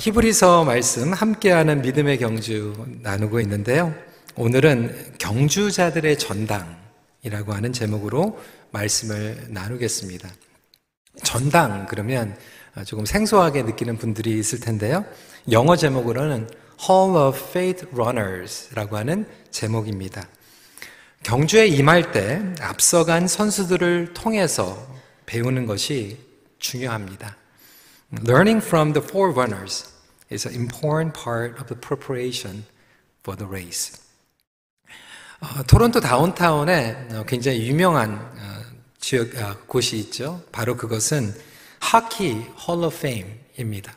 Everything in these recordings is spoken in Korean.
히브리서 말씀 함께하는 믿음의 경주 나누고 있는데요. 오늘은 경주자들의 전당이라고 하는 제목으로 말씀을 나누겠습니다. 전당 그러면 조금 생소하게 느끼는 분들이 있을 텐데요. 영어 제목으로는 Hall of Faith Runners라고 하는 제목입니다. 경주에 임할 때 앞서간 선수들을 통해서 배우는 것이 중요합니다. Learning from the forerunners is an important part of the preparation for the race. 토론토 다운타운에 굉장히 유명한 곳이 있죠. 바로 그것은 하키 홀 오브 페임입니다.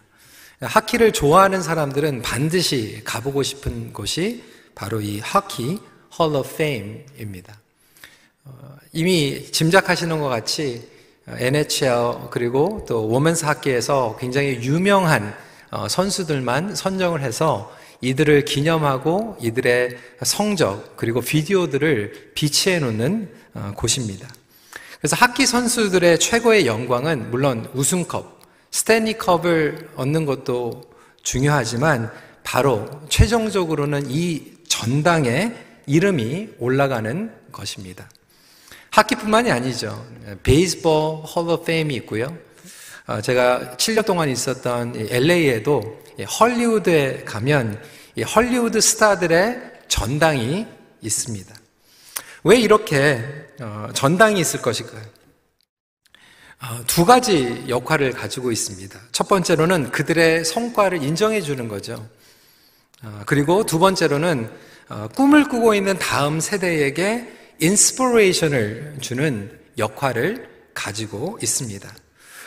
하키를 좋아하는 사람들은 반드시 가보고 싶은 곳이 바로 이 하키 홀 오브 페임입니다. 이미 짐작하시는 것 같이 NHL 그리고 또 워먼스 하키에서 굉장히 유명한 선수들만 선정을 해서 이들을 기념하고 이들의 성적 그리고 비디오들을 비치해 놓는 곳입니다. 그래서 하키 선수들의 최고의 영광은 물론 우승컵, 스탠리컵을 얻는 것도 중요하지만 바로 최종적으로는 이 전당에 이름이 올라가는 것입니다. 하키뿐만이 아니죠. 베이스볼 홀 오브 페임이 있고요. 제가 7년 동안 있었던 LA에도 헐리우드에 가면 이 헐리우드 스타들의 전당이 있습니다. 왜 이렇게 전당이 있을 것일까요? 두 가지 역할을 가지고 있습니다. 첫 번째로는 그들의 성과를 인정해 주는 거죠. 그리고 두 번째로는 꿈을 꾸고 있는 다음 세대에게 인스피레이션을 주는 역할을 가지고 있습니다.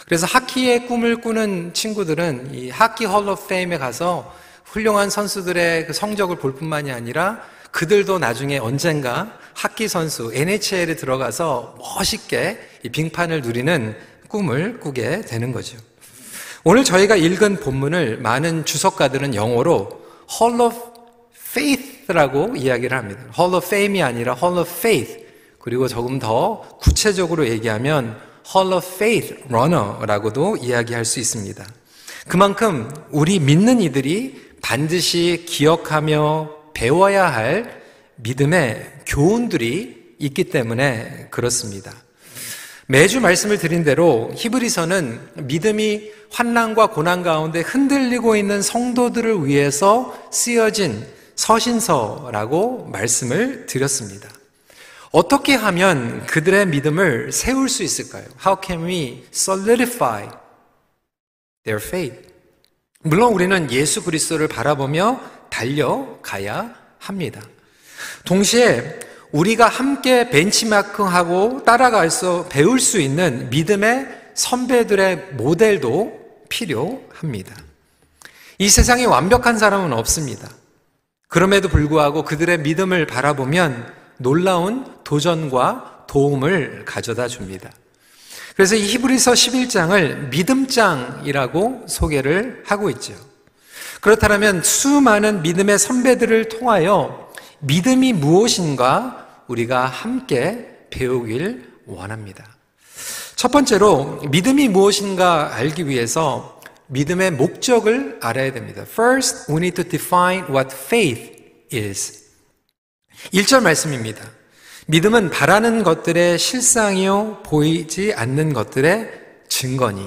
그래서 하키의 꿈을 꾸는 친구들은 이 하키 홀 오브 페임에 가서 훌륭한 선수들의 그 성적을 볼 뿐만이 아니라 그들도 나중에 언젠가 하키 선수 NHL에 들어가서 멋있게 이 빙판을 누리는 꿈을 꾸게 되는 거죠. 오늘 저희가 읽은 본문을 많은 주석가들은 영어로 홀 오브 페이스라고 이야기를 합니다. Hall of Fame이 아니라 Hall of Faith, 그리고 조금 더 구체적으로 얘기하면 Hall of Faith Runner라고도 이야기할 수 있습니다. 그만큼 우리 믿는 이들이 반드시 기억하며 배워야 할 믿음의 교훈들이 있기 때문에 그렇습니다. 매주 말씀을 드린 대로 히브리서는 믿음이 환난과 고난 가운데 흔들리고 있는 성도들을 위해서 쓰여진 서신서라고 말씀을 드렸습니다. 어떻게 하면 그들의 믿음을 세울 수 있을까요? How can we solidify their faith? 물론 우리는 예수 그리스도를 바라보며 달려가야 합니다. 동시에 우리가 함께 벤치마킹하고 따라가서 배울 수 있는 믿음의 선배들의 모델도 필요합니다. 이 세상에 완벽한 사람은 없습니다. 그럼에도 불구하고 그들의 믿음을 바라보면 놀라운 도전과 도움을 가져다 줍니다. 그래서 이 히브리서 11장을 믿음장이라고 소개를 하고 있죠. 그렇다면 수많은 믿음의 선배들을 통하여 믿음이 무엇인가 우리가 함께 배우길 원합니다. 첫 번째로 믿음이 무엇인가 알기 위해서 믿음의 목적을 알아야 됩니다. First, we need to define what faith is. 1절 말씀입니다. 믿음은 바라는 것들의 실상이요 보이지 않는 것들의 증거니.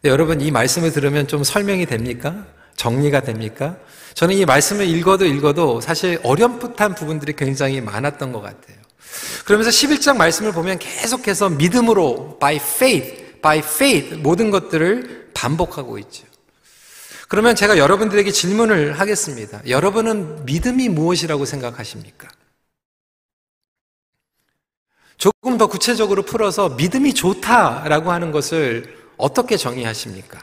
네, 여러분 이 말씀을 들으면 좀 설명이 됩니까? 정리가 됩니까? 저는 이 말씀을 읽어도 사실 어렴풋한 부분들이 굉장히 많았던 것 같아요. 그러면서 11장 말씀을 보면 계속해서 믿음으로 by faith 모든 것들을 반복하고 있죠. 그러면 제가 여러분들에게 질문을 하겠습니다. 여러분은 믿음이 무엇이라고 생각하십니까? 조금 더 구체적으로 풀어서 믿음이 좋다라고 하는 것을 어떻게 정의하십니까?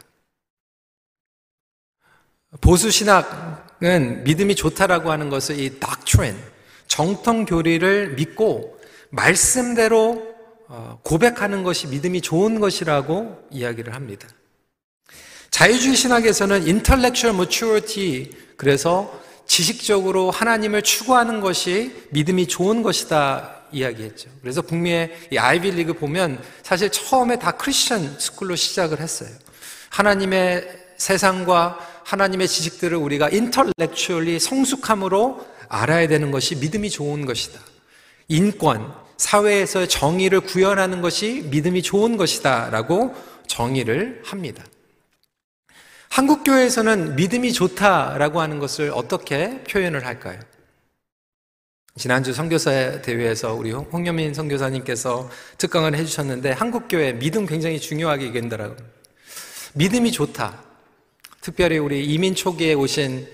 보수 신학은 믿음이 좋다라고 하는 것을 이 doctrine, 정통 교리를 믿고 말씀대로 고백하는 것이 믿음이 좋은 것이라고 이야기를 합니다. 자유주의 신학에서는 intellectual maturity, 그래서 지식적으로 하나님을 추구하는 것이 믿음이 좋은 것이다 이야기했죠. 그래서 북미의 이 아이비 리그 보면 사실 처음에 다 크리스천 스쿨로 시작을 했어요. 하나님의 세상과 하나님의 지식들을 우리가 intellectually 성숙함으로 알아야 되는 것이 믿음이 좋은 것이다. 인권, 사회에서의 정의를 구현하는 것이 믿음이 좋은 것이다 라고 정의를 합니다. 한국교회에서는 믿음이 좋다라고 하는 것을 어떻게 표현을 할까요? 지난주 선교사 대회에서 우리 홍여민 선교사님께서 특강을 해주셨는데 한국교회 믿음 굉장히 중요하게 얘기한다라고. 믿음이 좋다. 특별히 우리 이민 초기에 오신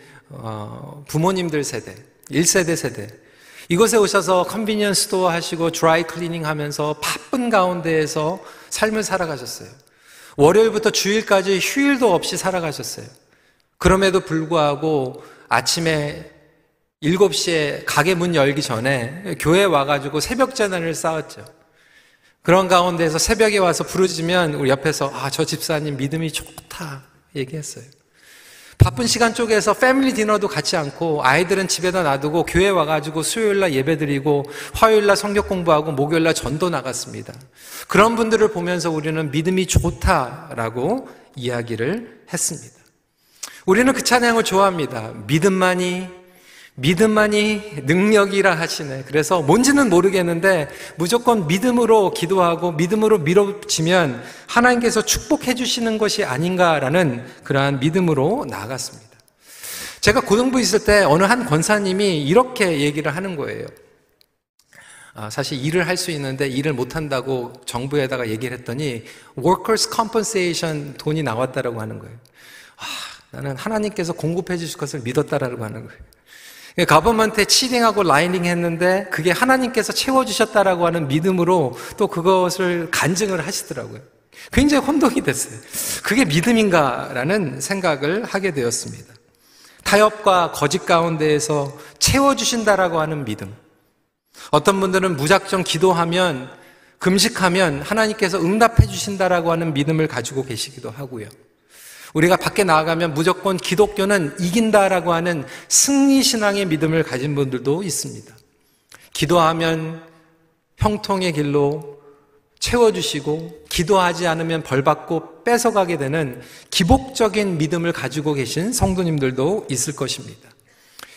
부모님들 세대, 1세대 세대 이곳에 오셔서 컨비니언스 스토어 하시고 드라이 클리닝 하면서 바쁜 가운데에서 삶을 살아가셨어요. 월요일부터 주일까지 휴일도 없이 살아가셨어요. 그럼에도 불구하고 아침에 7시에 가게 문 열기 전에 교회에 와가지고 새벽 재단을 쌓았죠. 그런 가운데에서 새벽에 와서 부르짖으면 우리 옆에서 아, 저 집사님 믿음이 좋다 얘기했어요. 바쁜 시간 쪽에서 패밀리 디너도 같이 않고 아이들은 집에다 놔두고 교회에 와가지고 수요일날 예배드리고 화요일날 성격 공부하고 목요일날 전도 나갔습니다. 그런 분들을 보면서 우리는 믿음이 좋다라고 이야기를 했습니다. 우리는 그 찬양을 좋아합니다. 믿음만이 능력이라 하시네. 그래서 뭔지는 모르겠는데 무조건 믿음으로 기도하고 믿음으로 밀어붙이면 하나님께서 축복해 주시는 것이 아닌가라는 그러한 믿음으로 나아갔습니다. 제가 고등부 있을 때 어느 한 권사님이 이렇게 얘기를 하는 거예요. 사실 일을 할 수 있는데 일을 못한다고 정부에다가 얘기를 했더니 workers compensation 돈이 나왔다라고 하는 거예요. 나는 하나님께서 공급해 주실 것을 믿었다라고 하는 거예요. 가버먼트에 치딩하고 라이닝 했는데 그게 하나님께서 채워주셨다라고 하는 믿음으로 또 그것을 간증을 하시더라고요. 굉장히 혼동이 됐어요. 그게 믿음인가라는 생각을 하게 되었습니다. 타협과 거짓 가운데에서 채워주신다라고 하는 믿음. 어떤 분들은 무작정 기도하면 금식하면 하나님께서 응답해 주신다라고 하는 믿음을 가지고 계시기도 하고요. 우리가 밖에 나아가면 무조건 기독교는 이긴다라고 하는 승리신앙의 믿음을 가진 분들도 있습니다. 기도하면 형통의 길로 채워주시고 기도하지 않으면 벌받고 뺏어가게 되는 기복적인 믿음을 가지고 계신 성도님들도 있을 것입니다.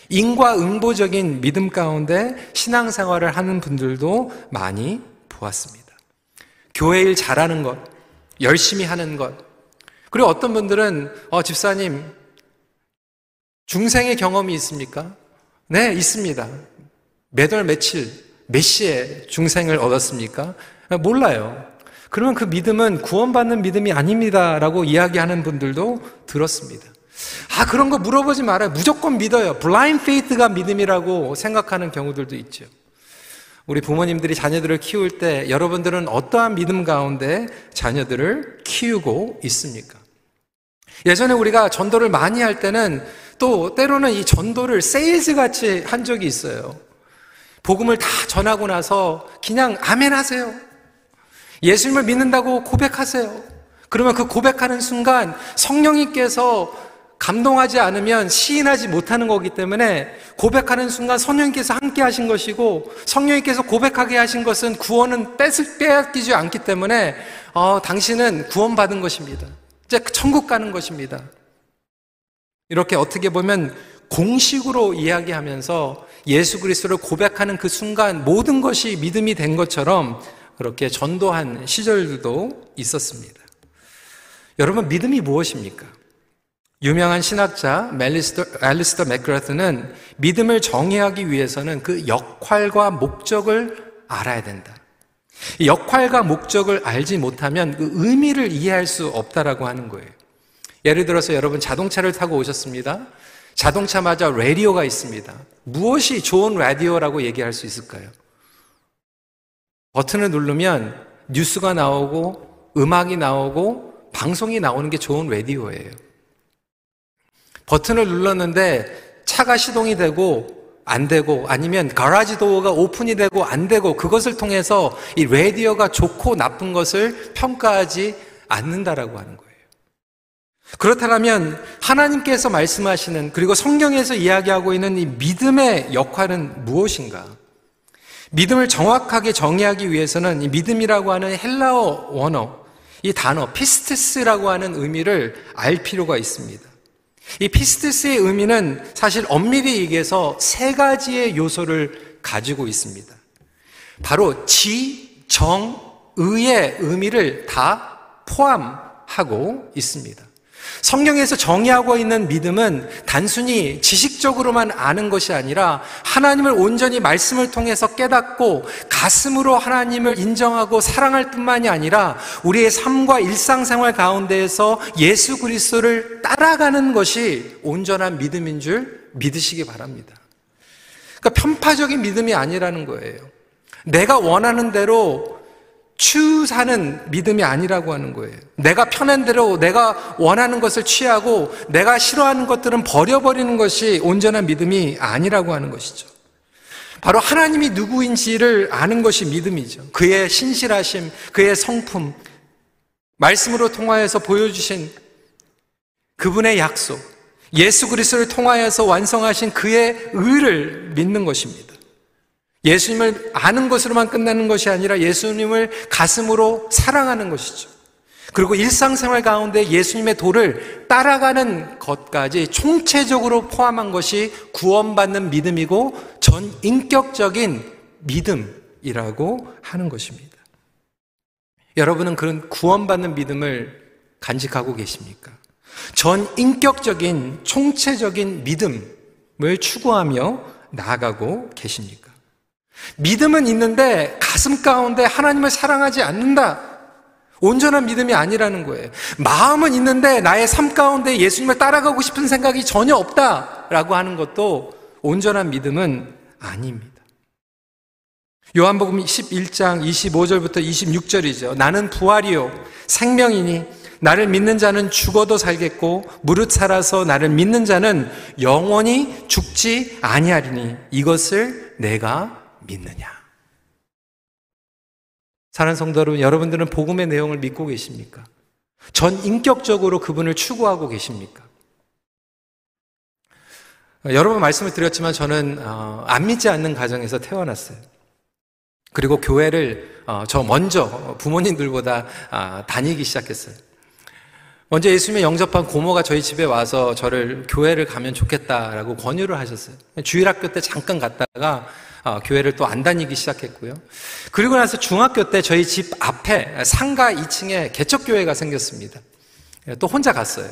인과응보적인 믿음 가운데 신앙생활을 하는 분들도 많이 보았습니다. 교회 일 잘하는 것, 열심히 하는 것, 그리고 어떤 분들은 집사님 중생의 경험이 있습니까? 네, 있습니다. 몇 월 며칠 몇 시에 중생을 얻었습니까? 몰라요. 그러면 그 믿음은 구원받는 믿음이 아닙니다라고 이야기하는 분들도 들었습니다. 그런 거 물어보지 말아요. 무조건 믿어요. 블라인드 페이트가 믿음이라고 생각하는 경우들도 있죠. 우리 부모님들이 자녀들을 키울 때 여러분들은 어떠한 믿음 가운데 자녀들을 키우고 있습니까? 예전에 우리가 전도를 많이 할 때는 또 때로는 이 전도를 세일즈 같이 한 적이 있어요. 복음을 다 전하고 나서 그냥 아멘 하세요. 예수님을 믿는다고 고백하세요. 그러면 그 고백하는 순간 성령님께서 감동하지 않으면 시인하지 못하는 거기 때문에 고백하는 순간 성령님께서 함께 하신 것이고 성령님께서 고백하게 하신 것은 구원은 빼앗기지 않기 때문에 당신은 구원받은 것입니다. 이제 천국 가는 것입니다. 이렇게 어떻게 보면 공식으로 이야기하면서 예수 그리스도를 고백하는 그 순간 모든 것이 믿음이 된 것처럼 그렇게 전도한 시절들도 있었습니다. 여러분, 믿음이 무엇입니까? 유명한 신학자 앨리스터 맥그라트는 믿음을 정의하기 위해서는 그 역할과 목적을 알아야 된다. 이 역할과 목적을 알지 못하면 그 의미를 이해할 수 없다라고 하는 거예요. 예를 들어서 여러분 자동차를 타고 오셨습니다. 자동차마다 라디오가 있습니다. 무엇이 좋은 라디오라고 얘기할 수 있을까요? 버튼을 누르면 뉴스가 나오고 음악이 나오고 방송이 나오는 게 좋은 라디오예요. 버튼을 눌렀는데 차가 시동이 되고 안 되고 아니면 가라지 도어가 오픈이 되고 안 되고 그것을 통해서 이 라디오가 좋고 나쁜 것을 평가하지 않는다라고 하는 거예요. 그렇다면 하나님께서 말씀하시는 그리고 성경에서 이야기하고 있는 이 믿음의 역할은 무엇인가? 믿음을 정확하게 정의하기 위해서는 이 믿음이라고 하는 헬라어 원어 이 단어 피스티스라고 하는 의미를 알 필요가 있습니다. 이 피스티스의 의미는 사실 엄밀히 얘기해서 세 가지의 요소를 가지고 있습니다. 바로 지, 정, 의의 의미를 다 포함하고 있습니다. 성경에서 정의하고 있는 믿음은 단순히 지식적으로만 아는 것이 아니라 하나님을 온전히 말씀을 통해서 깨닫고 가슴으로 하나님을 인정하고 사랑할 뿐만이 아니라 우리의 삶과 일상생활 가운데에서 예수 그리스도를 따라가는 것이 온전한 믿음인 줄 믿으시기 바랍니다. 그러니까 편파적인 믿음이 아니라는 거예요. 내가 원하는 대로 추구하는 믿음이 아니라고 하는 거예요. 내가 편한 대로 내가 원하는 것을 취하고 내가 싫어하는 것들은 버려버리는 것이 온전한 믿음이 아니라고 하는 것이죠. 바로 하나님이 누구인지를 아는 것이 믿음이죠. 그의 신실하심, 그의 성품, 말씀으로 통하여서 보여주신 그분의 약속, 예수 그리스도를 통하여서 완성하신 그의 의를 믿는 것입니다. 예수님을 아는 것으로만 끝나는 것이 아니라 예수님을 가슴으로 사랑하는 것이죠. 그리고 일상생활 가운데 예수님의 도를 따라가는 것까지 총체적으로 포함한 것이 구원받는 믿음이고 전인격적인 믿음이라고 하는 것입니다. 여러분은 그런 구원받는 믿음을 간직하고 계십니까? 전인격적인 총체적인 믿음을 추구하며 나아가고 계십니까? 믿음은 있는데 가슴 가운데 하나님을 사랑하지 않는다, 온전한 믿음이 아니라는 거예요. 마음은 있는데 나의 삶 가운데 예수님을 따라가고 싶은 생각이 전혀 없다라고 하는 것도 온전한 믿음은 아닙니다. 요한복음 11장 25절부터 26절이죠. 나는 부활이요 생명이니 나를 믿는 자는 죽어도 살겠고 무릇 살아서 나를 믿는 자는 영원히 죽지 아니하리니 이것을 내가 믿느냐. 사랑하는 성도 여러분, 여러분들은 복음의 내용을 믿고 계십니까? 전인격적으로 그분을 추구하고 계십니까? 여러 번 말씀을 드렸지만 저는 안 믿지 않는 가정에서 태어났어요. 그리고 교회를 저 먼저 부모님들보다 다니기 시작했어요. 먼저 예수님의 영접한 고모가 저희 집에 와서 저를 교회를 가면 좋겠다라고 권유를 하셨어요. 주일학교 때 잠깐 갔다가 교회를 또 안 다니기 시작했고요. 그리고 나서 중학교 때 저희 집 앞에 상가 2층에 개척교회가 생겼습니다. 또 혼자 갔어요.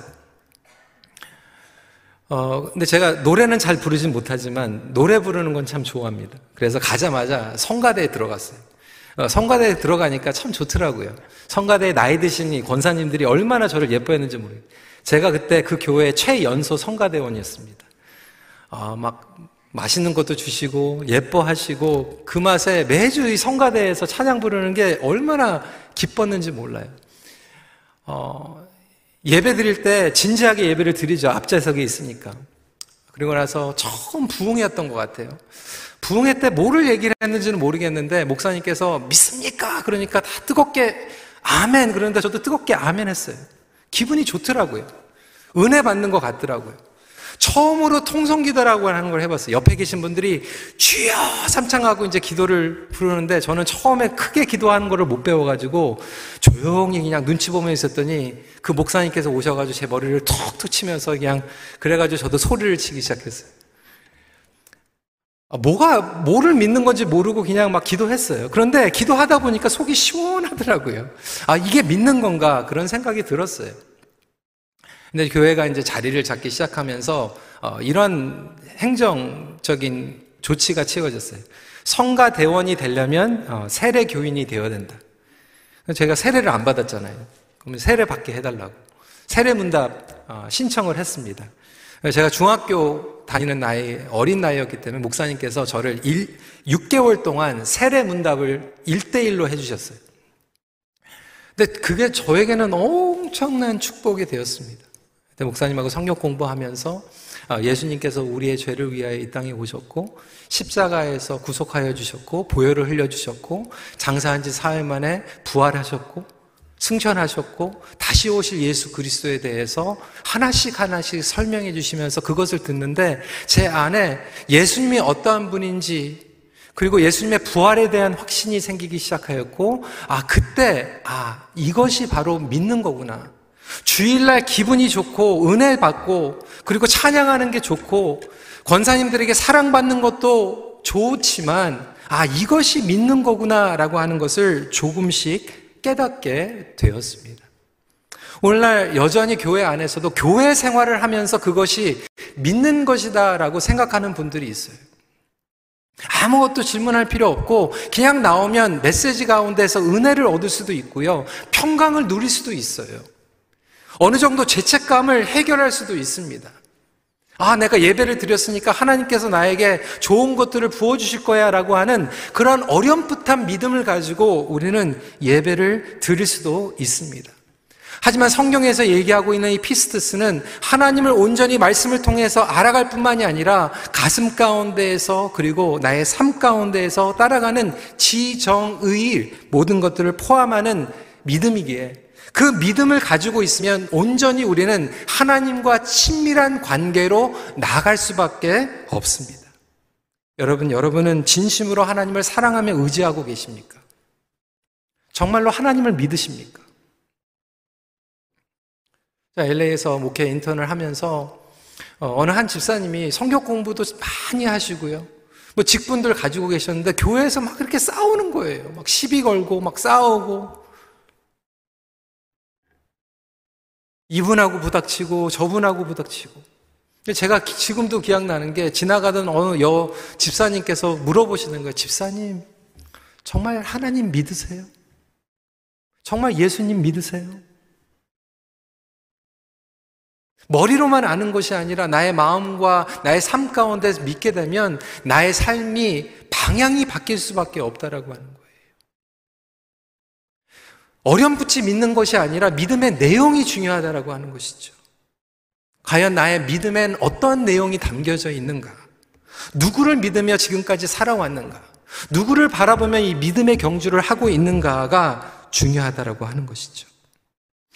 근데 제가 노래는 잘 부르진 못하지만 노래 부르는 건 참 좋아합니다. 그래서 가자마자 성가대에 들어갔어요. 성가대에 들어가니까 참 좋더라고요. 성가대에 나이 드신 이 권사님들이 얼마나 저를 예뻐했는지 모르겠어요. 제가 그때 그 교회 최연소 성가대원이었습니다. 맛있는 것도 주시고 예뻐하시고 그 맛에 매주 이 성가대에서 찬양 부르는 게 얼마나 기뻤는지 몰라요. 예배 드릴 때 진지하게 예배를 드리죠. 앞좌석에 있으니까. 그리고 나서 처음 부흥회였던 것 같아요. 부흥회 때 뭐를 얘기를 했는지는 모르겠는데 목사님께서 믿습니까? 그러니까 다 뜨겁게 아멘 그러는데 저도 뜨겁게 아멘 했어요. 기분이 좋더라고요. 은혜 받는 것 같더라고요. 처음으로 통성기도라고 하는 걸 해봤어요. 옆에 계신 분들이 주여 삼창하고 이제 기도를 부르는데 저는 처음에 크게 기도하는 거를 못 배워가지고 조용히 그냥 눈치 보면 있었더니 그 목사님께서 오셔가지고 제 머리를 툭툭 치면서 그냥 그래가지고 저도 소리를 치기 시작했어요. 뭐를 믿는 건지 모르고 그냥 막 기도했어요. 그런데 기도하다 보니까 속이 시원하더라고요. 아, 이게 믿는 건가 그런 생각이 들었어요. 근데 교회가 이제 자리를 잡기 시작하면서 이런 행정적인 조치가 채워졌어요. 성가대원이 되려면 세례교인이 되어야 된다. 제가 세례를 안 받았잖아요. 그러면 세례 받게 해달라고 세례문답 신청을 했습니다. 제가 중학교 다니는 나이, 어린 나이였기 때문에 목사님께서 저를 6개월 동안 세례문답을 1:1로 해주셨어요. 근데 그게 저에게는 엄청난 축복이 되었습니다. 목사님하고 성경 공부하면서 예수님께서 우리의 죄를 위하여 이 땅에 오셨고 십자가에서 구속하여 주셨고 보혈을 흘려주셨고 장사한 지 4일 만에 부활하셨고 승천하셨고 다시 오실 예수 그리스도에 대해서 하나씩 하나씩 설명해 주시면서 그것을 듣는데 제 안에 예수님이 어떠한 분인지 그리고 예수님의 부활에 대한 확신이 생기기 시작하였고, 이것이 바로 믿는 거구나. 주일날 기분이 좋고 은혜 받고 그리고 찬양하는 게 좋고 권사님들에게 사랑받는 것도 좋지만 이것이 믿는 거구나라고 하는 것을 조금씩 깨닫게 되었습니다. 오늘날 여전히 교회 안에서도 교회 생활을 하면서 그것이 믿는 것이다라고 생각하는 분들이 있어요. 아무것도 질문할 필요 없고 그냥 나오면 메시지 가운데서 은혜를 얻을 수도 있고요, 평강을 누릴 수도 있어요. 어느 정도 죄책감을 해결할 수도 있습니다. 내가 예배를 드렸으니까 하나님께서 나에게 좋은 것들을 부어주실 거야 라고 하는 그런 어렴풋한 믿음을 가지고 우리는 예배를 드릴 수도 있습니다. 하지만 성경에서 얘기하고 있는 이 피스트스는 하나님을 온전히 말씀을 통해서 알아갈 뿐만이 아니라 가슴 가운데에서 그리고 나의 삶 가운데에서 따라가는 지정의 모든 것들을 포함하는 믿음이기에, 그 믿음을 가지고 있으면 온전히 우리는 하나님과 친밀한 관계로 나아갈 수밖에 없습니다. 여러분은 진심으로 하나님을 사랑하며 의지하고 계십니까? 정말로 하나님을 믿으십니까? LA에서 목회 인턴을 하면서 어느 한 집사님이 성경 공부도 많이 하시고요, 직분들 가지고 계셨는데 교회에서 막 그렇게 싸우는 거예요. 막 시비 걸고 막 싸우고, 이분하고 부닥치고 저분하고 부닥치고. 제가 지금도 기억나는 게, 지나가던 어느 집사님께서 물어보시는 거예요. 집사님, 정말 하나님 믿으세요? 정말 예수님 믿으세요? 머리로만 아는 것이 아니라 나의 마음과 나의 삶 가운데 믿게 되면 나의 삶이 방향이 바뀔 수밖에 없다라고 하는 거예요. 어렴풋이 믿는 것이 아니라 믿음의 내용이 중요하다라고 하는 것이죠. 과연 나의 믿음엔 어떤 내용이 담겨져 있는가? 누구를 믿으며 지금까지 살아왔는가? 누구를 바라보며 이 믿음의 경주를 하고 있는가가 중요하다라고 하는 것이죠.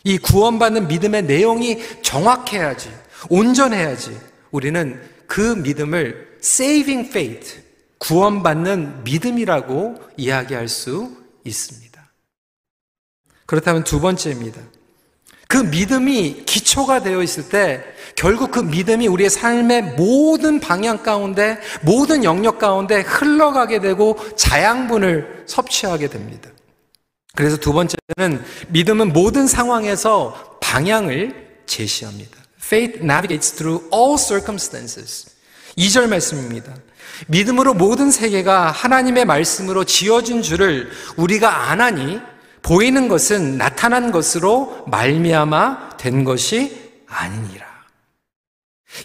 이 구원받는 믿음의 내용이 정확해야지, 온전해야지 우리는 그 믿음을 saving faith, 구원받는 믿음이라고 이야기할 수 있습니다. 그렇다면 두 번째입니다. 그 믿음이 기초가 되어 있을 때 결국 그 믿음이 우리의 삶의 모든 방향 가운데, 모든 영역 가운데 흘러가게 되고 자양분을 섭취하게 됩니다. 그래서 두 번째는, 믿음은 모든 상황에서 방향을 제시합니다. Faith navigates through all circumstances. 2절 말씀입니다. 믿음으로 모든 세계가 하나님의 말씀으로 지어진 줄을 우리가 아나니 보이는 것은 나타난 것으로 말미암아 된 것이 아니니라.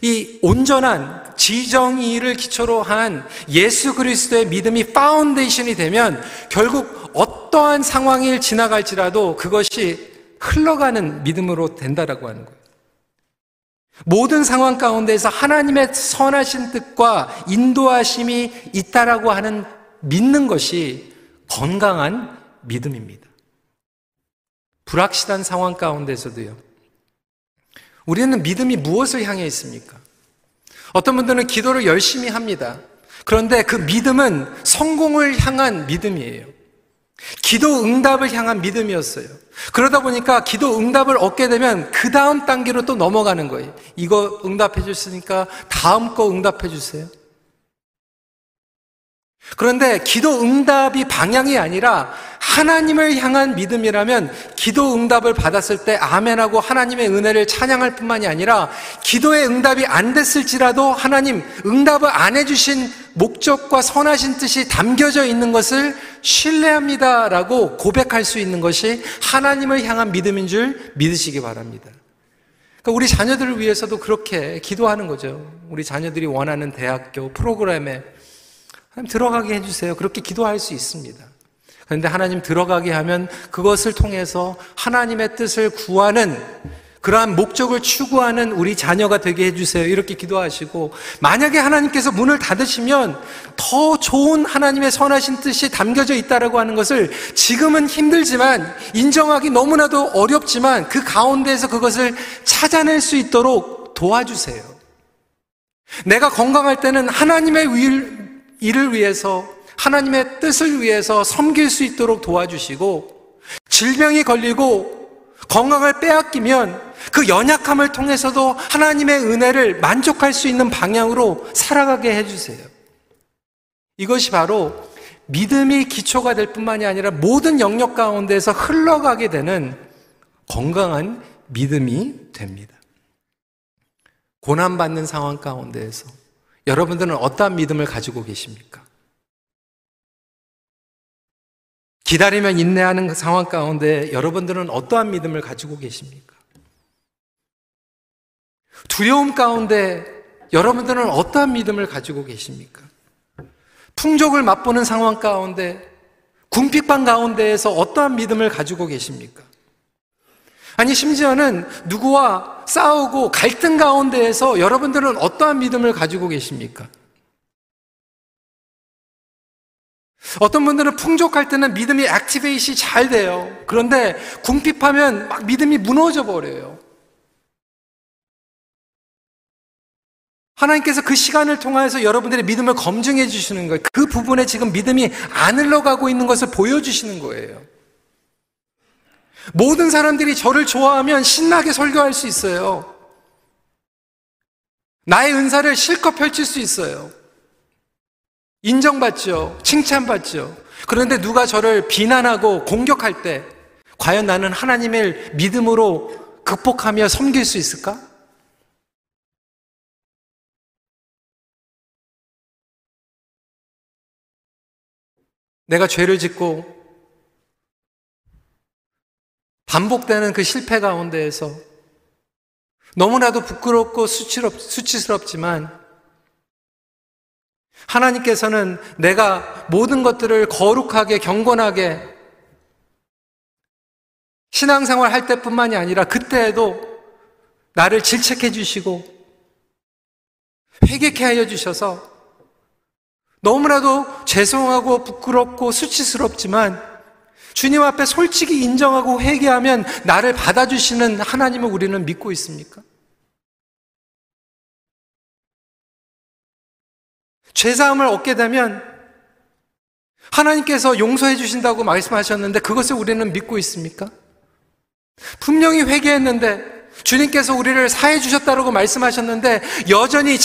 이 온전한 지정의를 기초로 한 예수 그리스도의 믿음이 파운데이션이 되면 결국 어떠한 상황을 지나갈지라도 그것이 흘러가는 믿음으로 된다라고 하는 거예요. 모든 상황 가운데에서 하나님의 선하신 뜻과 인도하심이 있다라고 하는 믿는 것이 건강한 믿음입니다. 불확실한 상황 가운데서도요, 우리는 믿음이 무엇을 향해 있습니까? 어떤 분들은 기도를 열심히 합니다. 그런데 그 믿음은 성공을 향한 믿음이에요. 기도 응답을 향한 믿음이었어요. 그러다 보니까 기도 응답을 얻게 되면 그 다음 단계로 또 넘어가는 거예요. 이거 응답해 줬으니까 다음 거 응답해 주세요. 그런데 기도 응답이 방향이 아니라 하나님을 향한 믿음이라면, 기도 응답을 받았을 때 아멘하고 하나님의 은혜를 찬양할 뿐만이 아니라 기도의 응답이 안 됐을지라도 하나님 응답을 안 해주신 목적과 선하신 뜻이 담겨져 있는 것을 신뢰합니다라고 고백할 수 있는 것이 하나님을 향한 믿음인 줄 믿으시기 바랍니다. 그러니까 우리 자녀들을 위해서도 그렇게 기도하는 거죠. 우리 자녀들이 원하는 대학교 프로그램에 하나님 들어가게 해주세요. 그렇게 기도할 수 있습니다. 그런데 하나님 들어가게 하면 그것을 통해서 하나님의 뜻을 구하는, 그러한 목적을 추구하는 우리 자녀가 되게 해주세요, 이렇게 기도하시고, 만약에 하나님께서 문을 닫으시면 더 좋은 하나님의 선하신 뜻이 담겨져 있다라고 하는 것을 지금은 힘들지만, 인정하기 너무나도 어렵지만 그 가운데에서 그것을 찾아낼 수 있도록 도와주세요. 내가 건강할 때는 하나님의 일을 위해서, 하나님의 뜻을 위해서 섬길 수 있도록 도와주시고, 질병이 걸리고 건강을 빼앗기면 그 연약함을 통해서도 하나님의 은혜를 만족할 수 있는 방향으로 살아가게 해주세요. 이것이 바로 믿음이 기초가 될 뿐만이 아니라 모든 영역 가운데에서 흘러가게 되는 건강한 믿음이 됩니다. 고난받는 상황 가운데에서 여러분들은 어떤 믿음을 가지고 계십니까? 기다리며 인내하는 상황 가운데 여러분들은 어떠한 믿음을 가지고 계십니까? 두려움 가운데 여러분들은 어떠한 믿음을 가지고 계십니까? 풍족을 맛보는 상황 가운데, 궁핍한 가운데에서 어떠한 믿음을 가지고 계십니까? 아니, 심지어는 누구와 싸우고 갈등 가운데에서 여러분들은 어떠한 믿음을 가지고 계십니까? 어떤 분들은 풍족할 때는 믿음이 액티베이션이 잘 돼요. 그런데 궁핍하면 막 믿음이 무너져 버려요. 하나님께서 그 시간을 통해서 여러분들의 믿음을 검증해 주시는 거예요. 그 부분에 지금 믿음이 안 흘러가고 있는 것을 보여주시는 거예요. 모든 사람들이 저를 좋아하면 신나게 설교할 수 있어요. 나의 은사를 실컷 펼칠 수 있어요. 인정받죠. 칭찬받죠. 그런데 누가 저를 비난하고 공격할 때 과연 나는 하나님을 믿음으로 극복하며 섬길 수 있을까? 내가 죄를 짓고 반복되는 그 실패 가운데에서 너무나도 부끄럽고 수치스럽지만 하나님께서는 내가 모든 것들을 거룩하게 경건하게 신앙생활 할 때뿐만이 아니라 그때에도 나를 질책해 주시고 회개케 하여 주셔서 너무나도 죄송하고 부끄럽고 수치스럽지만 주님 앞에 솔직히 인정하고 회개하면 나를 받아주시는 하나님을 우리는 믿고 있습니까? 죄사함을 얻게 되면 하나님께서 용서해 주신다고 말씀하셨는데 그것을 우리는 믿고 있습니까? 분명히 회개했는데 주님께서 우리를 사해 주셨다고 말씀하셨는데 여전히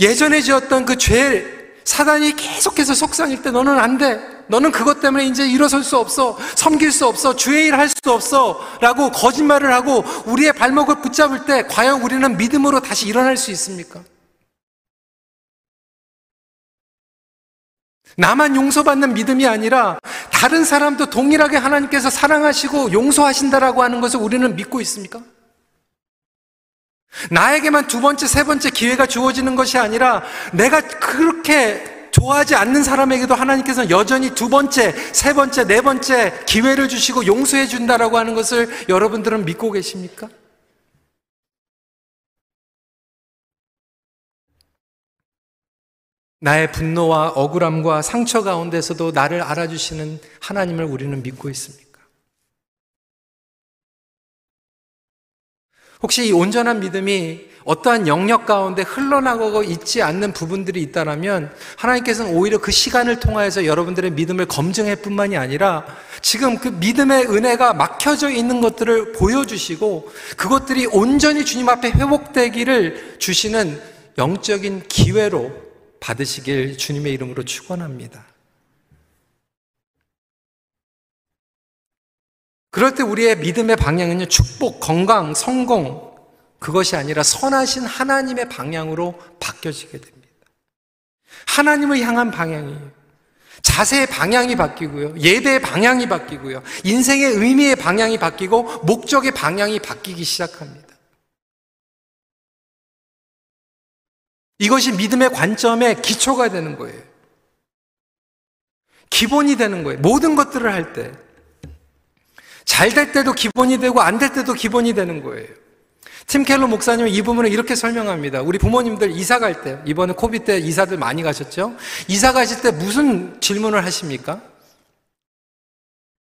예전에 지었던 그 죄, 사단이 계속해서 속상일 때 너는 안 돼. 너는 그것 때문에 이제 일어설 수 없어. 섬길 수 없어. 주의 일 할 수 없어. 라고 거짓말을 하고 우리의 발목을 붙잡을 때 과연 우리는 믿음으로 다시 일어날 수 있습니까? 나만 용서받는 믿음이 아니라 다른 사람도 동일하게 하나님께서 사랑하시고 용서하신다라고 하는 것을 우리는 믿고 있습니까? 나에게만 두 번째, 세 번째 기회가 주어지는 것이 아니라 내가 그렇게 좋아하지 않는 사람에게도 하나님께서는 여전히 두 번째, 세 번째, 네 번째 기회를 주시고 용서해 준다라고 하는 것을 여러분들은 믿고 계십니까? 나의 분노와 억울함과 상처 가운데서도 나를 알아주시는 하나님을 우리는 믿고 있습니까? 혹시 이 온전한 믿음이 어떠한 영역 가운데 흘러나가고 있지 않는 부분들이 있다면 하나님께서는 오히려 그 시간을 통해서 여러분들의 믿음을 검증할 뿐만이 아니라 지금 그 믿음의 은혜가 막혀져 있는 것들을 보여주시고 그것들이 온전히 주님 앞에 회복되기를 주시는 영적인 기회로 받으시길 주님의 이름으로 축원합니다. 그럴 때 우리의 믿음의 방향은요, 축복, 건강, 성공 그것이 아니라 선하신 하나님의 방향으로 바뀌어지게 됩니다. 하나님을 향한 방향이에요. 자세의 방향이 바뀌고요, 예배의 방향이 바뀌고요, 인생의 의미의 방향이 바뀌고 목적의 방향이 바뀌기 시작합니다. 이것이 믿음의 관점의 기초가 되는 거예요. 기본이 되는 거예요. 모든 것들을 할 때 잘 될 때도 기본이 되고 안 될 때도 기본이 되는 거예요. 팀 켈러 목사님은 이 부분을 이렇게 설명합니다. 우리 부모님들 이사 갈 때, 이번에 코비드 때 이사들 많이 가셨죠? 이사 가실 때 무슨 질문을 하십니까?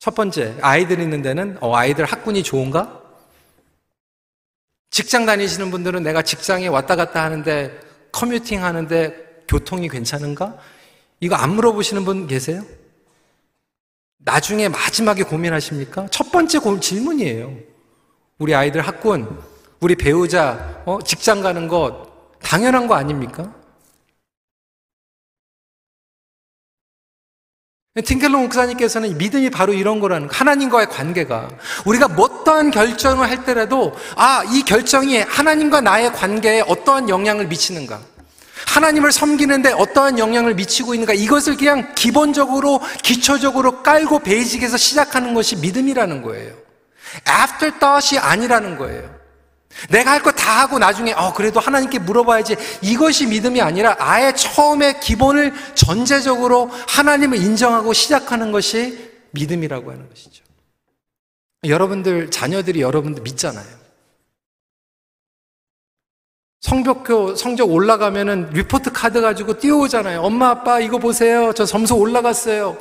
첫 번째, 아이들 있는 데는 아이들 학군이 좋은가? 직장 다니시는 분들은 내가 직장에 왔다 갔다 하는데 커뮤팅 하는데 교통이 괜찮은가? 이거 안 물어보시는 분 계세요? 나중에 마지막에 고민하십니까? 첫 번째 질문이에요. 우리 아이들 학군, 우리 배우자, 직장 가는 것 당연한 거 아닙니까? 팅켈러 목사님께서는 믿음이 바로 이런 거라는 거예요. 하나님과의 관계가, 우리가 어떠한 결정을 할 때라도 이 결정이 하나님과 나의 관계에 어떠한 영향을 미치는가, 하나님을 섬기는데 어떠한 영향을 미치고 있는가, 이것을 그냥 기본적으로, 기초적으로 깔고 베이직에서 시작하는 것이 믿음이라는 거예요. Afterthought이 아니라는 거예요. 내가 할 거 다 하고 나중에 그래도 하나님께 물어봐야지, 이것이 믿음이 아니라 아예 처음에 기본을 전제적으로 하나님을 인정하고 시작하는 것이 믿음이라고 하는 것이죠. 여러분들 자녀들이 여러분들 믿잖아요. 성적표 성적 올라가면은 리포트 카드 가지고 뛰어오잖아요. 엄마 아빠 이거 보세요, 저 점수 올라갔어요.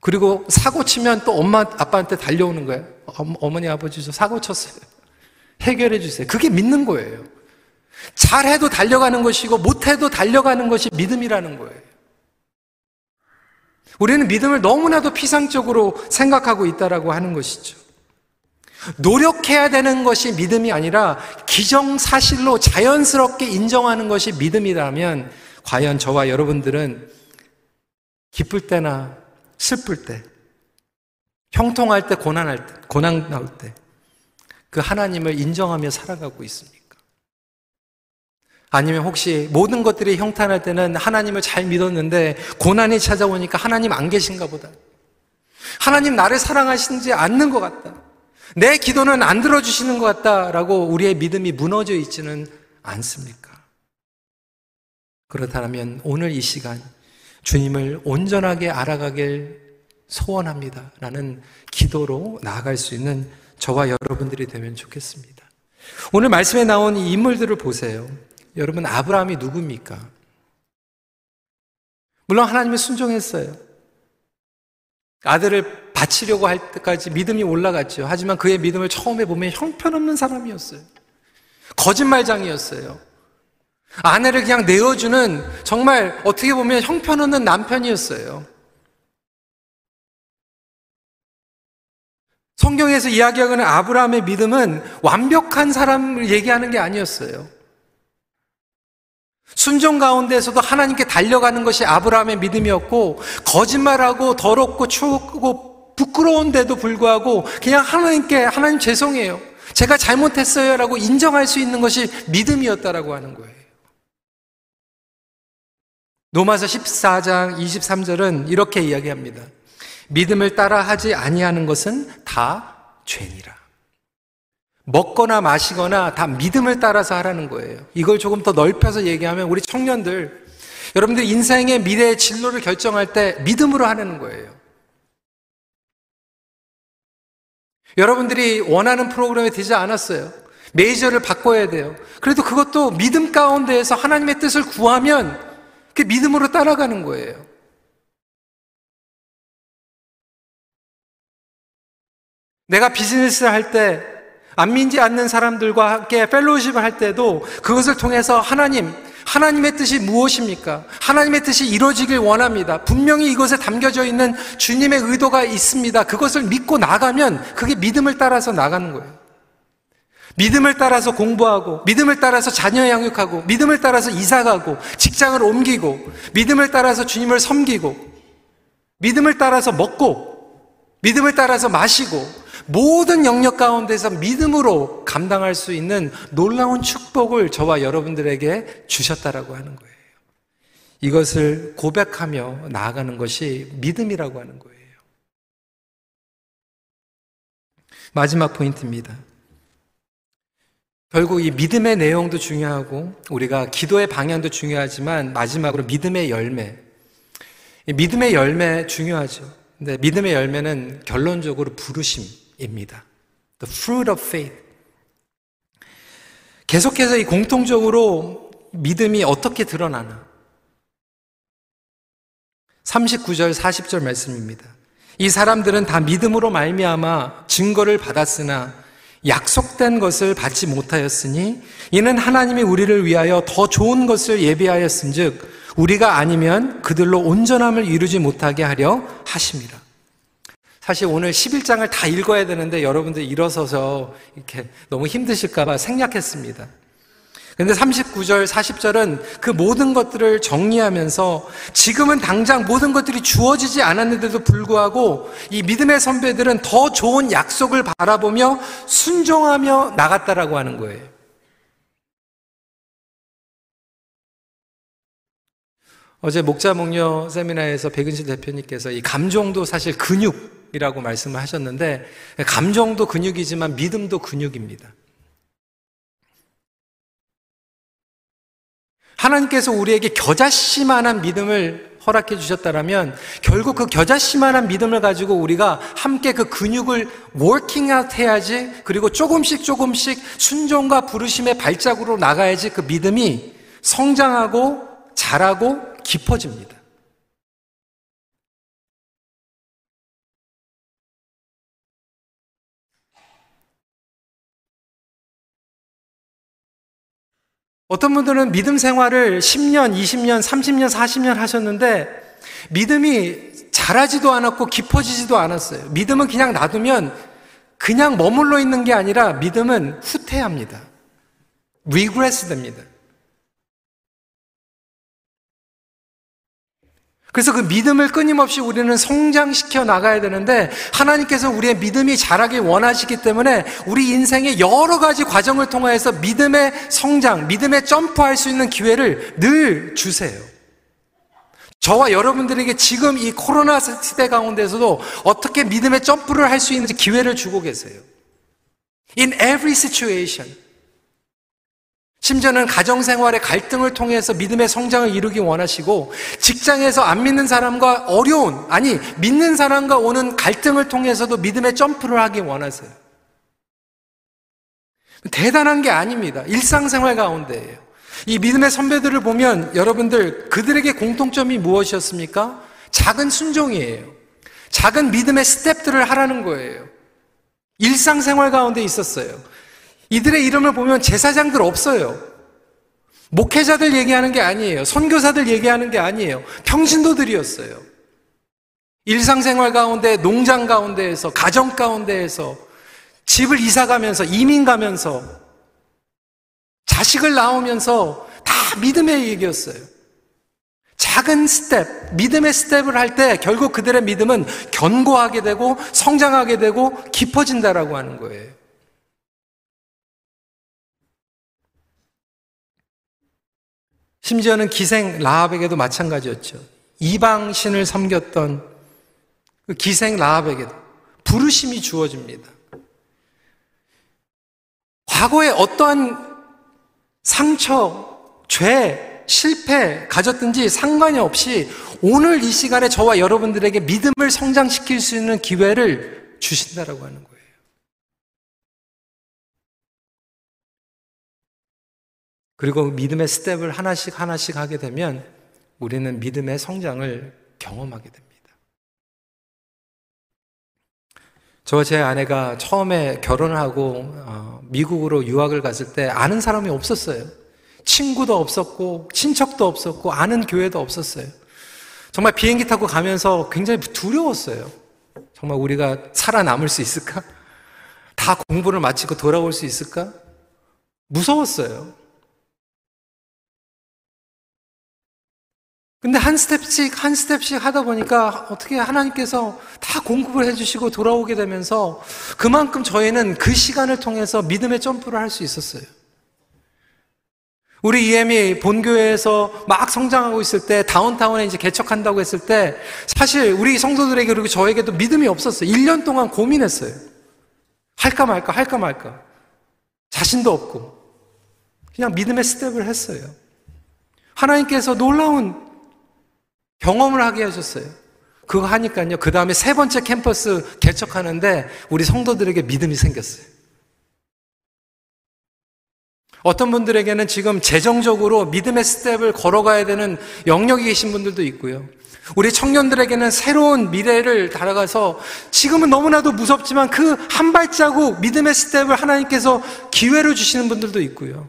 그리고 사고 치면 또 엄마 아빠한테 달려오는 거예요. 어머니 아버지 저 사고 쳤어요, 해결해 주세요. 그게 믿는 거예요. 잘해도 달려가는 것이고 못해도 달려가는 것이 믿음이라는 거예요. 우리는 믿음을 너무나도 피상적으로 생각하고 있다라고 하는 것이죠. 노력해야 되는 것이 믿음이 아니라 기정사실로 자연스럽게 인정하는 것이 믿음이라면, 과연 저와 여러분들은 기쁠 때나 슬플 때, 형통할 때, 고난 나올 때 그 하나님을 인정하며 살아가고 있습니까? 아니면 혹시 모든 것들이 형통할 때는 하나님을 잘 믿었는데 고난이 찾아오니까 하나님 안 계신가 보다, 하나님 나를 사랑하시지 않는 것 같다, 내 기도는 안 들어주시는 것 같다라고 우리의 믿음이 무너져 있지는 않습니까? 그렇다면 오늘 이 시간 주님을 온전하게 알아가길 소원합니다 라는 기도로 나아갈 수 있는 저와 여러분들이 되면 좋겠습니다. 오늘 말씀에 나온 이 인물들을 보세요. 여러분, 아브라함이 누굽니까? 물론 하나님이 순종했어요. 아들을 바치려고 할 때까지 믿음이 올라갔죠. 하지만 그의 믿음을 처음에 보면 형편없는 사람이었어요. 거짓말장이었어요. 아내를 그냥 내어주는, 정말 어떻게 보면 형편없는 남편이었어요. 성경에서 이야기하는 아브라함의 믿음은 완벽한 사람을 얘기하는 게 아니었어요. 순종 가운데에서도 하나님께 달려가는 것이 아브라함의 믿음이었고, 거짓말하고 더럽고 추우고 부끄러운데도 불구하고 그냥 하나님께, 하나님 죄송해요, 제가 잘못했어요 라고 인정할 수 있는 것이 믿음이었다라고 하는 거예요. 로마서 14장 23절은 이렇게 이야기합니다. 믿음을 따라 하지 아니하는 것은 다 죄니라. 먹거나 마시거나 다 믿음을 따라서 하라는 거예요. 이걸 조금 더 넓혀서 얘기하면, 우리 청년들, 여러분들 인생의 미래의 진로를 결정할 때 믿음으로 하라는 거예요. 여러분들이 원하는 프로그램에 되지 않았어요. 메이저를 바꿔야 돼요. 그래도 그것도 믿음 가운데에서 하나님의 뜻을 구하면 그게 믿음으로 따라가는 거예요. 내가 비즈니스를 할 때 안 믿지 않는 사람들과 함께 펠로우십을 할 때도 그것을 통해서 하나님, 하나님의 뜻이 무엇입니까? 하나님의 뜻이 이루어지길 원합니다. 분명히 이것에 담겨져 있는 주님의 의도가 있습니다. 그것을 믿고 나가면 그게 믿음을 따라서 나가는 거예요. 믿음을 따라서 공부하고, 믿음을 따라서 자녀 양육하고, 믿음을 따라서 이사가고, 직장을 옮기고, 믿음을 따라서 주님을 섬기고, 믿음을 따라서 먹고, 믿음을 따라서 마시고, 모든 영역 가운데서 믿음으로 감당할 수 있는 놀라운 축복을 저와 여러분들에게 주셨다라고 하는 거예요. 이것을 고백하며 나아가는 것이 믿음이라고 하는 거예요. 마지막 포인트입니다. 결국 이 믿음의 내용도 중요하고 우리가 기도의 방향도 중요하지만, 마지막으로 믿음의 열매, 믿음의 열매 중요하죠. 근데 믿음의 열매는 결론적으로 부르심입니다. The fruit of faith. 계속해서 이 공통적으로 믿음이 어떻게 드러나나, 39절 40절 말씀입니다. 이 사람들은 다 믿음으로 말미암아 증거를 받았으나 약속된 것을 받지 못하였으니 이는 하나님이 우리를 위하여 더 좋은 것을 예비하였은즉 우리가 아니면 그들로 온전함을 이루지 못하게 하려 하십니다. 사실 오늘 11장을 다 읽어야 되는데 여러분들 일어서서 이렇게 너무 힘드실까 봐 생략했습니다. 근데 39절, 40절은 그 모든 것들을 정리하면서 지금은 당장 모든 것들이 주어지지 않았는데도 불구하고 이 믿음의 선배들은 더 좋은 약속을 바라보며 순종하며 나갔다라고 하는 거예요. 어제 목자 목녀 세미나에서 백은실 대표님께서 이 감정도 사실 근육이라고 말씀을 하셨는데 감정도 근육이지만 믿음도 근육입니다. 하나님께서 우리에게 겨자씨만한 믿음을 허락해 주셨다면 결국 그 겨자씨만한 믿음을 가지고 우리가 함께 그 근육을 워킹아웃 해야지, 그리고 조금씩 순종과 부르심의 발자국으로 나가야지 그 믿음이 성장하고 자라고 깊어집니다. 어떤 분들은 믿음 생활을 10년, 20년, 30년, 40년 하셨는데 믿음이 자라지도 않았고 깊어지지도 않았어요. 믿음은 그냥 놔두면 그냥 머물러 있는 게 아니라 믿음은 후퇴합니다. 리그레스 됩니다. 그래서 그 믿음을 끊임없이 우리는 성장시켜 나가야 되는데 하나님께서 우리의 믿음이 자라길 원하시기 때문에 우리 인생의 여러 가지 과정을 통해서 믿음의 성장, 믿음에 점프할 수 있는 기회를 늘 주세요. 저와 여러분들에게 지금 이 코로나 시대 가운데서도 어떻게 믿음의 점프를 할 수 있는지 기회를 주고 계세요. In every situation. 심지어는 가정생활의 갈등을 통해서 믿음의 성장을 이루기 원하시고 직장에서 안 믿는 사람과 어려운, 아니 믿는 사람과 오는 갈등을 통해서도 믿음의 점프를 하기 원하세요. 대단한 게 아닙니다. 일상생활 가운데예요. 이 믿음의 선배들을 보면 여러분들 그들에게 공통점이 무엇이었습니까? 작은 순종이에요. 작은 믿음의 스텝들을 하라는 거예요. 일상생활 가운데 있었어요. 이들의 이름을 보면 제사장들 없어요. 목회자들 얘기하는 게 아니에요. 선교사들 얘기하는 게 아니에요. 평신도들이었어요. 일상생활 가운데, 농장 가운데에서, 가정 가운데에서, 집을 이사가면서, 이민 가면서, 자식을 낳으면서 다 믿음의 얘기였어요. 작은 스텝, 믿음의 스텝을 할 때 결국 그들의 믿음은 견고하게 되고 성장하게 되고 깊어진다라고 하는 거예요. 심지어는 기생 라합에게도 마찬가지였죠. 이방신을 섬겼던 기생 라합에게도 부르심이 주어집니다. 과거에 어떠한 상처, 죄, 실패 가졌든지 상관이 없이 오늘 이 시간에 저와 여러분들에게 믿음을 성장시킬 수 있는 기회를 주신다라고 하는 거예요. 그리고 믿음의 스텝을 하나씩 하게 되면 우리는 믿음의 성장을 경험하게 됩니다. 저와 제 아내가 처음에 결혼을 하고 미국으로 유학을 갔을 때 아는 사람이 없었어요. 친구도 없었고 친척도 없었고 아는 교회도 없었어요. 정말 비행기 타고 가면서 굉장히 두려웠어요. 정말 우리가 살아남을 수 있을까? 다 공부를 마치고 돌아올 수 있을까? 무서웠어요. 근데 한 스텝씩 하다 보니까 어떻게 하나님께서 다 공급을 해주시고 돌아오게 되면서 그만큼 저희는 그 시간을 통해서 믿음의 점프를 할 수 있었어요. 우리 EM이 본교회에서 막 성장하고 있을 때 다운타운에 이제 개척한다고 했을 때 사실 우리 성도들에게 그리고 저에게도 믿음이 없었어요. 1년 동안 고민했어요. 할까 말까. 자신도 없고. 그냥 믿음의 스텝을 했어요. 하나님께서 놀라운 경험을 하게 하셨어요. 그거 하니까요. 그 다음에 세 번째 캠퍼스 개척하는데 우리 성도들에게 믿음이 생겼어요. 어떤 분들에게는 지금 재정적으로 믿음의 스텝을 걸어가야 되는 영역이 계신 분들도 있고요. 우리 청년들에게는 새로운 미래를 달아가서 지금은 너무나도 무섭지만 그 한 발자국 믿음의 스텝을 하나님께서 기회로 주시는 분들도 있고요.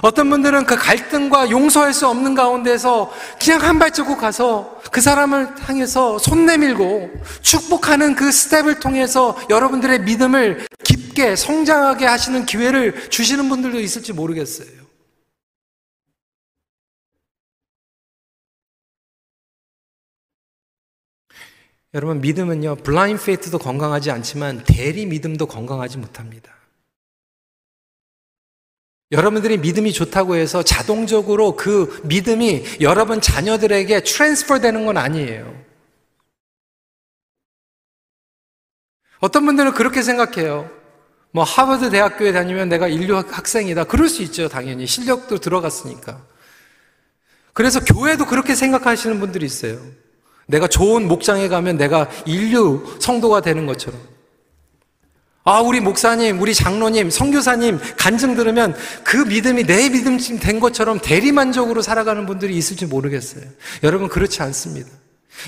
어떤 분들은 그 갈등과 용서할 수 없는 가운데서 그냥 한 발자국 가서 그 사람을 향해서 손 내밀고 축복하는 그 스텝을 통해서 여러분들의 믿음을 깊게 성장하게 하시는 기회를 주시는 분들도 있을지 모르겠어요. 여러분, 믿음은요, 블라인드 페이트도 건강하지 않지만 대리 믿음도 건강하지 못합니다. 여러분들이 믿음이 좋다고 해서 자동적으로 그 믿음이 여러분 자녀들에게 트랜스퍼 되는 건 아니에요. 어떤 분들은 그렇게 생각해요. 뭐 하버드 대학교에 다니면 내가 인류 학생이다. 그럴 수 있죠, 당연히. 실력도 들어갔으니까. 그래서 교회도 그렇게 생각하시는 분들이 있어요. 내가 좋은 목장에 가면 내가 인류 성도가 되는 것처럼. 아, 우리 목사님, 우리 장로님, 선교사님 간증 들으면 그 믿음이 내 믿음 된 것처럼 대리만족으로 살아가는 분들이 있을지 모르겠어요. 여러분, 그렇지 않습니다.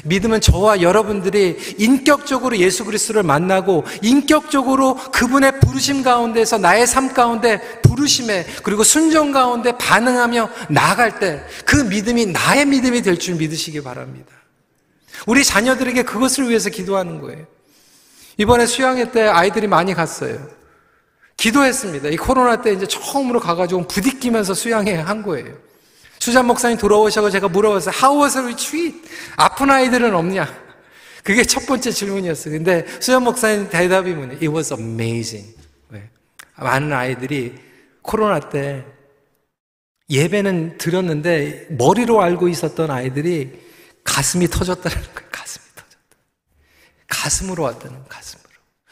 믿음은 저와 여러분들이 인격적으로 예수 그리스도를 만나고 인격적으로 그분의 부르심 가운데서 나의 삶 가운데 부르심에 그리고 순종 가운데 반응하며 나아갈 때 그 믿음이 나의 믿음이 될 줄 믿으시기 바랍니다. 우리 자녀들에게 그것을 위해서 기도하는 거예요. 이번에 수양회 때 아이들이 많이 갔어요. 기도했습니다. 이 코로나 때 이제 처음으로 가가지고 부딪히면서 수양회 한 거예요. 수잔 목사님 돌아오셔서 제가 물어봤어요. How was we treat? 아픈 아이들은 없냐? 그게 첫 번째 질문이었어요. 근데 수잔 목사님 대답이 뭐냐? It was amazing. 왜? 많은 아이들이 코로나 때 예배는 드렸는데 머리로 알고 있었던 아이들이 가슴이 터졌다는 거예요. 가슴이 터졌다. 가슴으로 왔다는 거예요. 가슴으로.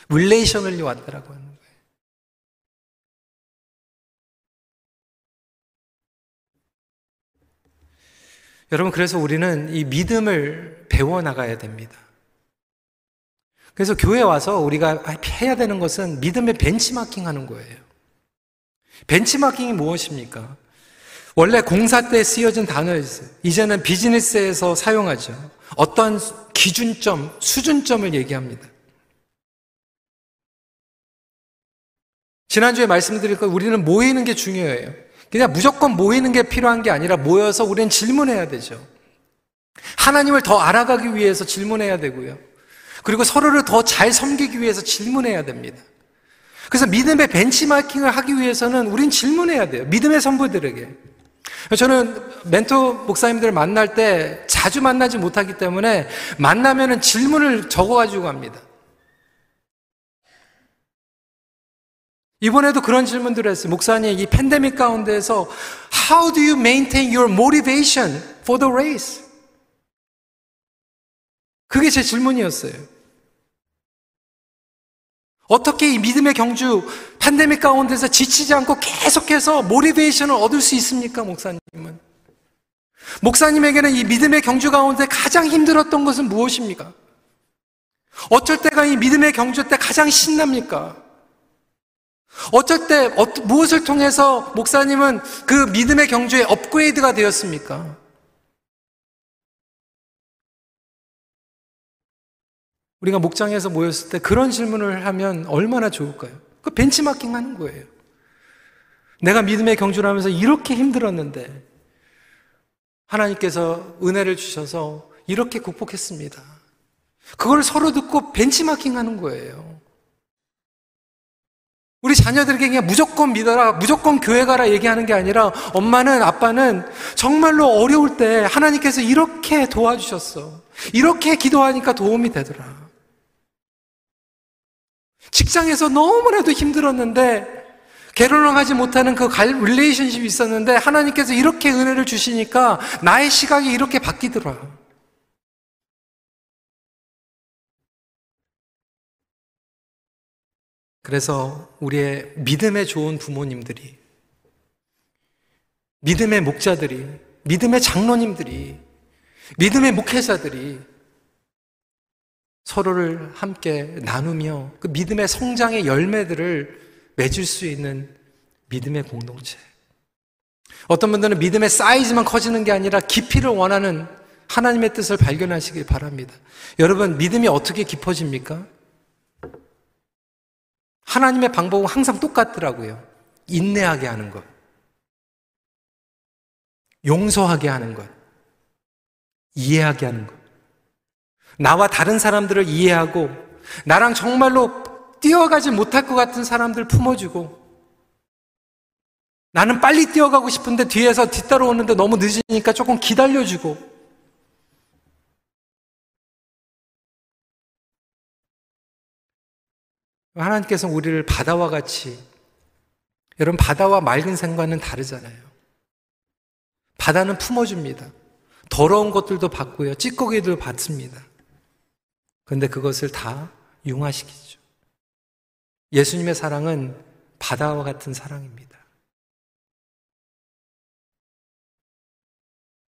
릴레이셔널리 왔다라고 하는 거예요. 여러분, 그래서 우리는 이 믿음을 배워나가야 됩니다. 그래서 교회에 와서 우리가 해야 되는 것은 믿음의 벤치마킹 하는 거예요. 벤치마킹이 무엇입니까? 원래 공사 때 쓰여진 단어였어요. 이제는 비즈니스에서 사용하죠. 어떤 기준점, 수준점을 얘기합니다. 지난주에 말씀드릴 건 우리는 모이는 게 중요해요. 그냥 무조건 모이는 게 필요한 게 아니라 모여서 우리는 질문해야 되죠. 하나님을 더 알아가기 위해서 질문해야 되고요. 그리고 서로를 더 잘 섬기기 위해서 질문해야 됩니다. 그래서 믿음의 벤치마킹을 하기 위해서는 우린 질문해야 돼요. 믿음의 선배들에게. 저는 멘토 목사님들을 만날 때 자주 만나지 못하기 때문에 만나면은 질문을 적어가지고 갑니다. 이번에도 그런 질문들을 했어요. 목사님, 이 팬데믹 가운데서 How do you maintain your motivation for the race? 그게 제 질문이었어요. 어떻게 이 믿음의 경주 팬데믹 가운데서 지치지 않고 계속해서 모티베이션을 얻을 수 있습니까, 목사님은? 목사님에게는 이 믿음의 경주 가운데 가장 힘들었던 것은 무엇입니까? 어쩔 때가 이 믿음의 경주 때 가장 신납니까? 어쩔 때 무엇을 통해서 목사님은 그 믿음의 경주에 업그레이드가 되었습니까? 우리가 목장에서 모였을 때 그런 질문을 하면 얼마나 좋을까요? 그 벤치마킹 하는 거예요. 내가 믿음의 경주를 하면서 이렇게 힘들었는데 하나님께서 은혜를 주셔서 이렇게 극복했습니다. 그걸 서로 듣고 벤치마킹 하는 거예요. 우리 자녀들에게 그냥 무조건 믿어라, 무조건 교회 가라 얘기하는 게 아니라 엄마는, 아빠는 정말로 어려울 때 하나님께서 이렇게 도와주셨어. 이렇게 기도하니까 도움이 되더라. 직장에서 너무나도 힘들었는데 결혼하지 못하는 그 릴레이션십이 있었는데 하나님께서 이렇게 은혜를 주시니까 나의 시각이 이렇게 바뀌더라. 그래서 우리의 믿음의 좋은 부모님들이, 믿음의 목자들이, 믿음의 장로님들이, 믿음의 목회자들이 서로를 함께 나누며 그 믿음의 성장의 열매들을 맺을 수 있는 믿음의 공동체. 어떤 분들은 믿음의 사이즈만 커지는 게 아니라 깊이를 원하는 하나님의 뜻을 발견하시길 바랍니다. 여러분, 믿음이 어떻게 깊어집니까? 하나님의 방법은 항상 똑같더라고요. 인내하게 하는 것. 용서하게 하는 것, 이해하게 하는 것, 나와 다른 사람들을 이해하고 나랑 정말로 뛰어가지 못할 것 같은 사람들 품어주고, 나는 빨리 뛰어가고 싶은데 뒤에서 뒤따라오는데 너무 늦으니까 조금 기다려주고, 하나님께서 우리를 바다와 같이, 여러분 바다와 맑은 생과는 다르잖아요. 바다는 품어줍니다. 더러운 것들도 받고요, 찌꺼기도 받습니다. 그런데 그것을 다 융화시키죠. 예수님의 사랑은 바다와 같은 사랑입니다.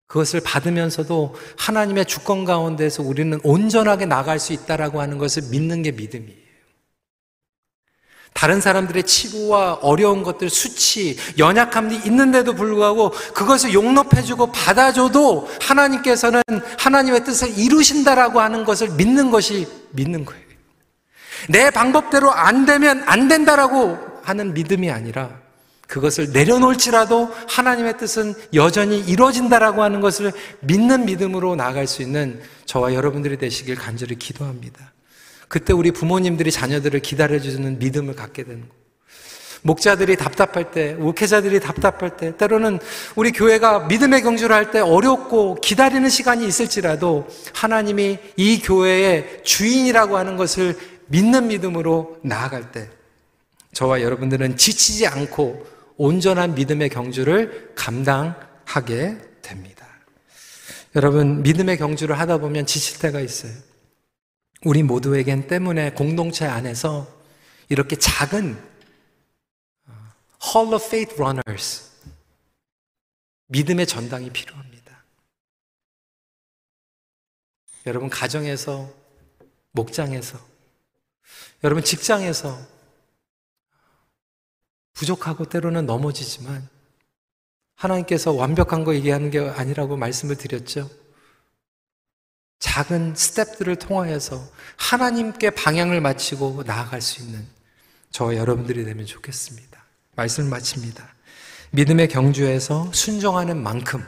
그것을 받으면서도 하나님의 주권 가운데서 우리는 온전하게 나갈 수 있다라고 하는 것을 믿는 게 믿음이에요. 다른 사람들의 치부와 어려운 것들, 수치, 연약함이 있는데도 불구하고 그것을 용납해주고 받아줘도 하나님께서는 하나님의 뜻을 이루신다라고 하는 것을 믿는 것이 믿는 거예요. 내 방법대로 안 되면 안 된다라고 하는 믿음이 아니라, 그것을 내려놓을지라도 하나님의 뜻은 여전히 이루어진다라고 하는 것을 믿는 믿음으로 나아갈 수 있는 저와 여러분들이 되시길 간절히 기도합니다. 그때 우리 부모님들이 자녀들을 기다려주는 믿음을 갖게 되는 거예요. 목자들이 답답할 때, 목회자들이 답답할 때, 때로는 우리 교회가 믿음의 경주를 할 때 어렵고 기다리는 시간이 있을지라도 하나님이 이 교회의 주인이라고 하는 것을 믿는 믿음으로 나아갈 때 저와 여러분들은 지치지 않고 온전한 믿음의 경주를 감당하게 됩니다. 여러분, 믿음의 경주를 하다 보면 지칠 때가 있어요. 우리 모두에겐 때문에 공동체 안에서 이렇게 작은 Hall of Faith Runners, 믿음의 전당이 필요합니다. 여러분 가정에서, 목장에서, 여러분 직장에서 부족하고 때로는 넘어지지만 하나님께서 완벽한 거 얘기하는 게 아니라고 말씀을 드렸죠. 작은 스텝들을 통하여서 하나님께 방향을 맞추고 나아갈 수 있는 저와 여러분들이 되면 좋겠습니다. 말씀을 마칩니다. 믿음의 경주에서 순종하는 만큼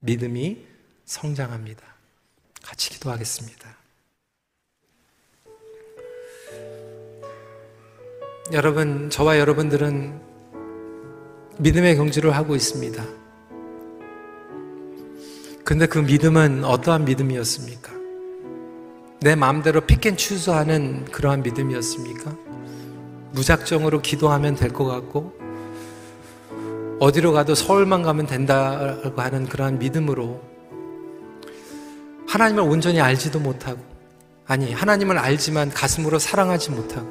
믿음이 성장합니다. 같이 기도하겠습니다. 여러분, 저와 여러분들은 믿음의 경주를 하고 있습니다. 근데 그 믿음은 어떠한 믿음이었습니까? 내 마음대로 픽앤추즈하는 그러한 믿음이었습니까? 무작정으로 기도하면 될 것 같고 어디로 가도 서울만 가면 된다고 하는 그러한 믿음으로 하나님을 온전히 알지도 못하고, 아니 하나님을 알지만 가슴으로 사랑하지 못하고,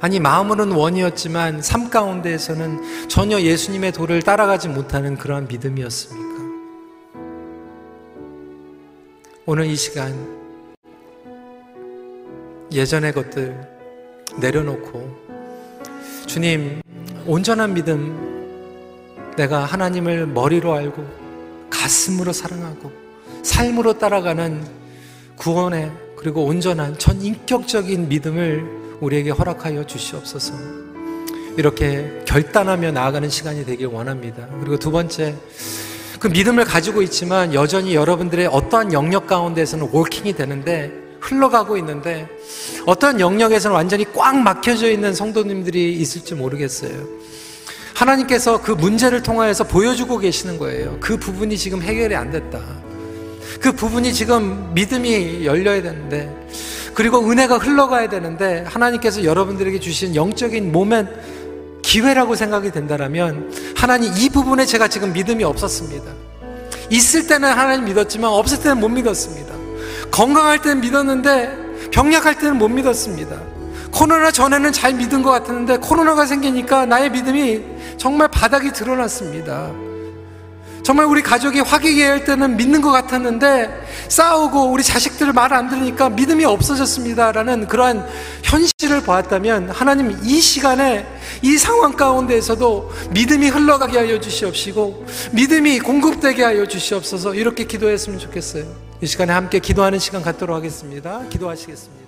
아니 마음으로는 원이었지만 삶 가운데에서는 전혀 예수님의 도를 따라가지 못하는 그러한 믿음이었습니까? 오늘 이 시간 예전의 것들 내려놓고, 주님 온전한 믿음, 내가 하나님을 머리로 알고 가슴으로 사랑하고 삶으로 따라가는 구원의, 그리고 온전한 전인격적인 믿음을 우리에게 허락하여 주시옵소서. 이렇게 결단하며 나아가는 시간이 되길 원합니다. 그리고 두 번째, 그 믿음을 가지고 있지만 여전히 여러분들의 어떠한 영역 가운데에서는 워킹이 되는데, 흘러가고 있는데 어떠한 영역에서는 완전히 꽉 막혀져 있는 성도님들이 있을지 모르겠어요. 하나님께서 그 문제를 통하여서 보여주고 계시는 거예요. 그 부분이 지금 해결이 안 됐다. 그 부분이 지금 믿음이 열려야 되는데, 그리고 은혜가 흘러가야 되는데, 하나님께서 여러분들에게 주신 영적인 모멘, 기회라고 생각이 된다면, 하나님 이 부분에 제가 지금 믿음이 없었습니다. 있을 때는 하나님 믿었지만 없을 때는 못 믿었습니다. 건강할 때는 믿었는데 병약할 때는 못 믿었습니다. 코로나 전에는 잘 믿은 것 같았는데 코로나가 생기니까 나의 믿음이 정말 바닥이 드러났습니다. 정말 우리 가족이 화기애애할 때는 믿는 것 같았는데 싸우고 우리 자식들 말 안 들으니까 믿음이 없어졌습니다라는 그러한 현실을 보았다면, 하나님 이 시간에 이 상황 가운데에서도 믿음이 흘러가게 하여 주시옵시고 믿음이 공급되게 하여 주시옵소서. 이렇게 기도했으면 좋겠어요. 이 시간에 함께 기도하는 시간 갖도록 하겠습니다. 기도하시겠습니다.